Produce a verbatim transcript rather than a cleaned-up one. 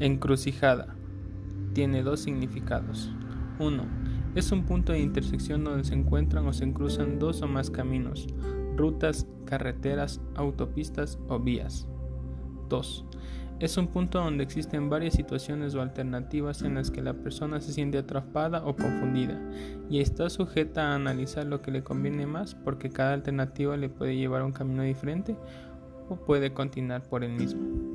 Encrucijada. Tiene dos significados. uno. Es un punto de intersección donde se encuentran o se cruzan dos o más caminos, rutas, carreteras, autopistas o vías. dos. Es un punto donde existen varias situaciones o alternativas en las que la persona se siente atrapada o confundida y está sujeta a analizar lo que le conviene más, porque cada alternativa le puede llevar a un camino diferente o puede continuar por el mismo.